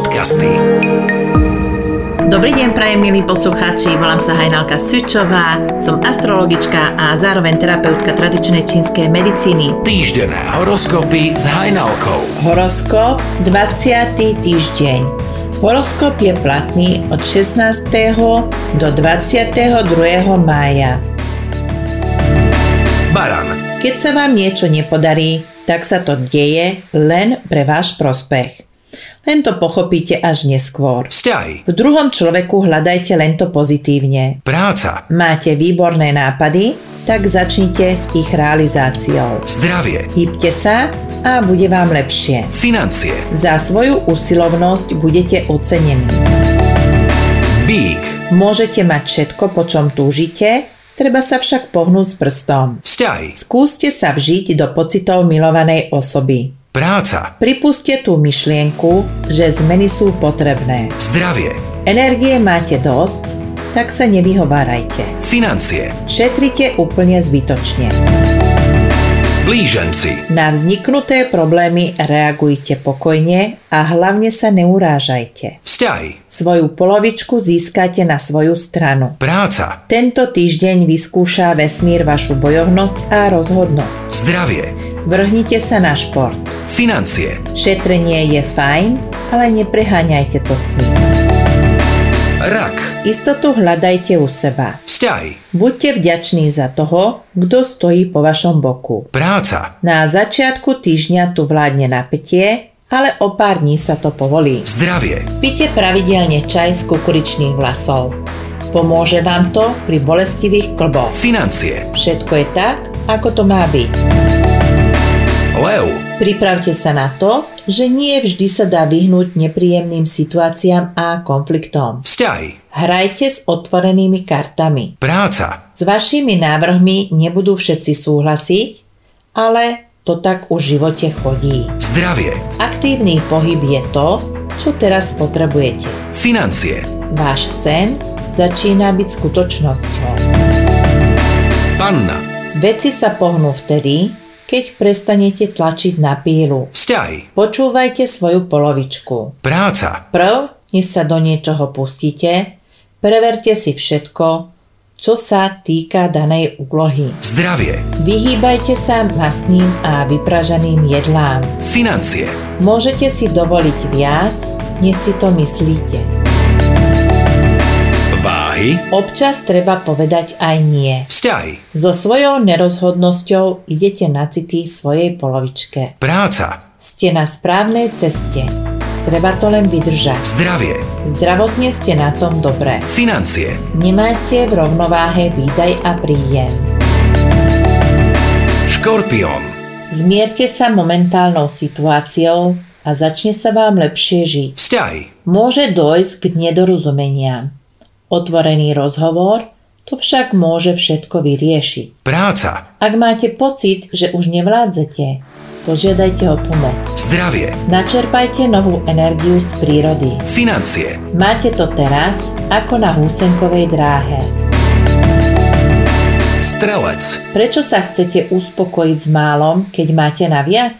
podcasty. Dobrý deň, prajem milí poslucháči, volám sa Hajnalka Sučová, som astrologička a zároveň terapeutka tradičnej čínskej medicíny. Týždenné horoskopy s Hajnalkou. Horoskop 20. týždeň. Horoskop je platný od 16. do 22. mája. Baran. Keď sa vám niečo nepodarí, tak sa to deje len pre váš prospech. Len to pochopíte až neskôr. Vzťahy. V druhom človeku hľadajte len to pozitívne. Práca. Máte výborné nápady, tak začnite s ich realizáciou. Zdravie. Hýbte sa a bude vám lepšie. Financie. Za svoju usilovnosť budete ocenení. Bík. Môžete mať všetko, po čom túžite, treba sa však pohnúť s prstom. Vzťahy. Skúste sa vžiť do pocitov milovanej osoby. Práca. Pripuste tú myšlienku, že zmeny sú potrebné. Zdravie. Energie máte dosť, tak sa nevyhovárajte. Financie. Šetrite úplne zbytočne. Blíženci. Na vzniknuté problémy reagujte pokojne a hlavne sa neurážajte. Vzťahy. Svoju polovičku získate na svoju stranu. Práca. Tento týždeň vyskúša vesmír vašu bojovnosť a rozhodnosť. Zdravie. Vrhnite sa na šport. Financie. Šetrenie je fajn, ale nepreháňajte to s ním. Rak. Istotu hľadajte u seba. Vzťahy. Buďte vďační za toho, kto stojí po vašom boku. Práca. Na začiatku týždňa tu vládne napätie, ale o pár dní sa to povolí. Zdravie. Pite pravidelne čaj z kukuričných vlasov. Pomôže vám to pri bolestivých klboch. Financie. Všetko je tak, ako to má byť. Leu. Pripravte sa na to, že nie vždy sa dá vyhnúť nepríjemným situáciám a konfliktom. Vzťahy. Hrajte s otvorenými kartami. Práca. S vašimi návrhmi nebudú všetci súhlasiť, ale to tak už v živote chodí. Zdravie. Aktívny pohyb je to, čo teraz potrebujete. Financie. Váš sen začína byť skutočnosťou. Panna. Veci sa pohnú vtedy, keď prestanete tlačiť na pílu. Vzťahy. Počúvajte svoju polovičku. Práca. Prv, než sa do niečoho pustíte, preverte si všetko, čo sa týka danej úlohy. Zdravie. Vyhýbajte sa masným a vypraženým jedlám. Financie. Môžete si dovoliť viac, než si to myslíte. Občas treba povedať aj nie. Vzťahy. So svojou nerozhodnosťou idete na city svojej polovičke. Práca. Ste na správnej ceste. Treba to len vydržať. Zdravie. Zdravotne ste na tom dobre. Financie. Nemáte v rovnováhe výdaj a príjem. Škorpión. Zmierte sa momentálnou situáciou a začne sa vám lepšie žiť. Vzťahy. Môže dôjsť k nedorozumeniam. Otvorený rozhovor to však môže všetko vyriešiť. Práca. Ak máte pocit, že už nevládzete, požiadajte o pomoc. Zdravie. Načerpajte novú energiu z prírody. Financie. Máte to teraz ako na húsenkovej dráhe. Strelec. Prečo sa chcete uspokojiť s málom, keď máte naviac?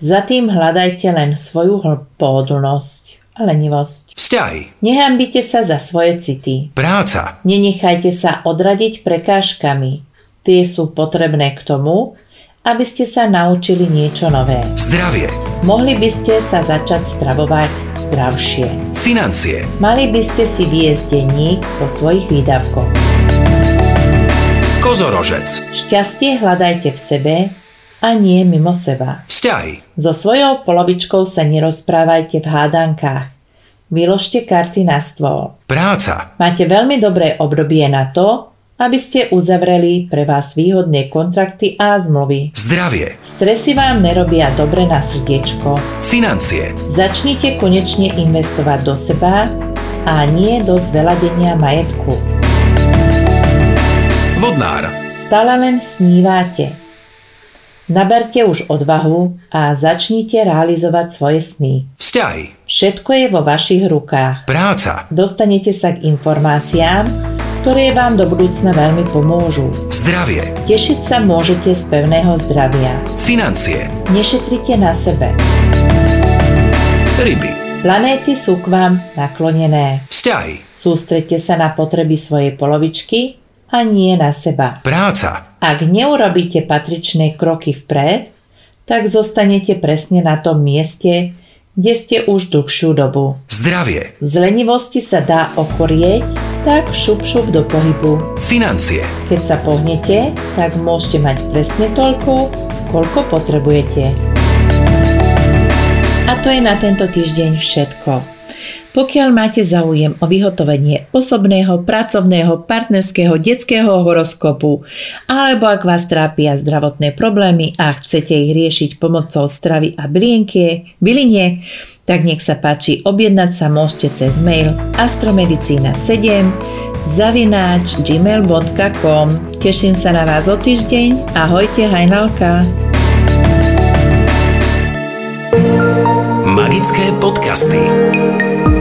Za tým hľadajte len svoju pohodlnosť a lenivosť. Vzťahy. Nehambite sa za svoje city. Práca. Nenechajte sa odradiť prekážkami. Tie sú potrebné k tomu, aby ste sa naučili niečo nové. Zdravie. Mohli by ste sa začať stravovať zdravšie. Financie. Mali by ste si viesť denník o svojich výdavkoch. Kozorožec. Šťastie hľadajte v sebe a nie mimo seba. Vzťahy. So svojou polovičkou sa nerozprávajte v hádankách. Vyložte karty na stôl. Práca. Máte veľmi dobré obdobie na to, aby ste uzavreli pre vás výhodné kontrakty a zmluvy. Zdravie. Stresy vám nerobia dobre na srdiečko. Financie. Začnite konečne investovať do seba a nie do zveladenia majetku. Vodnár. Stále len snívate. Naberte už odvahu a začnite realizovať svoje sny. Vzťahy. Všetko je vo vašich rukách. Práca. Dostanete sa k informáciám, ktoré vám do budúcna veľmi pomôžu. Zdravie. Tešiť sa môžete z pevného zdravia. Financie. Nešetrite na sebe. Ryby. Planéty sú k vám naklonené. Vzťahy. Sústreďte sa na potreby svojej polovičky a nie na seba. Práca. Ak neurobíte patričné kroky vpred, tak zostanete presne na tom mieste, kde ste už dlhšiu dobu. Zdravie. Z lenivosti sa dá okorieť, tak šup šup do pohybu. Financie. Keď sa pohnete, tak môžete mať presne toľko, koľko potrebujete. A to je na tento týždeň všetko. Pokiaľ máte záujem o vyhotovenie osobného, pracovného, partnerského, detského horoskopu, alebo ak vás trápia zdravotné problémy a chcete ich riešiť pomocou stravy a bylinie, tak nech sa páči, objednať sa môžete cez mail astromedicina7zavinachgmail.com. Teším sa na vás o týždeň. Ahojte, Hajnalka. Magické podcasty.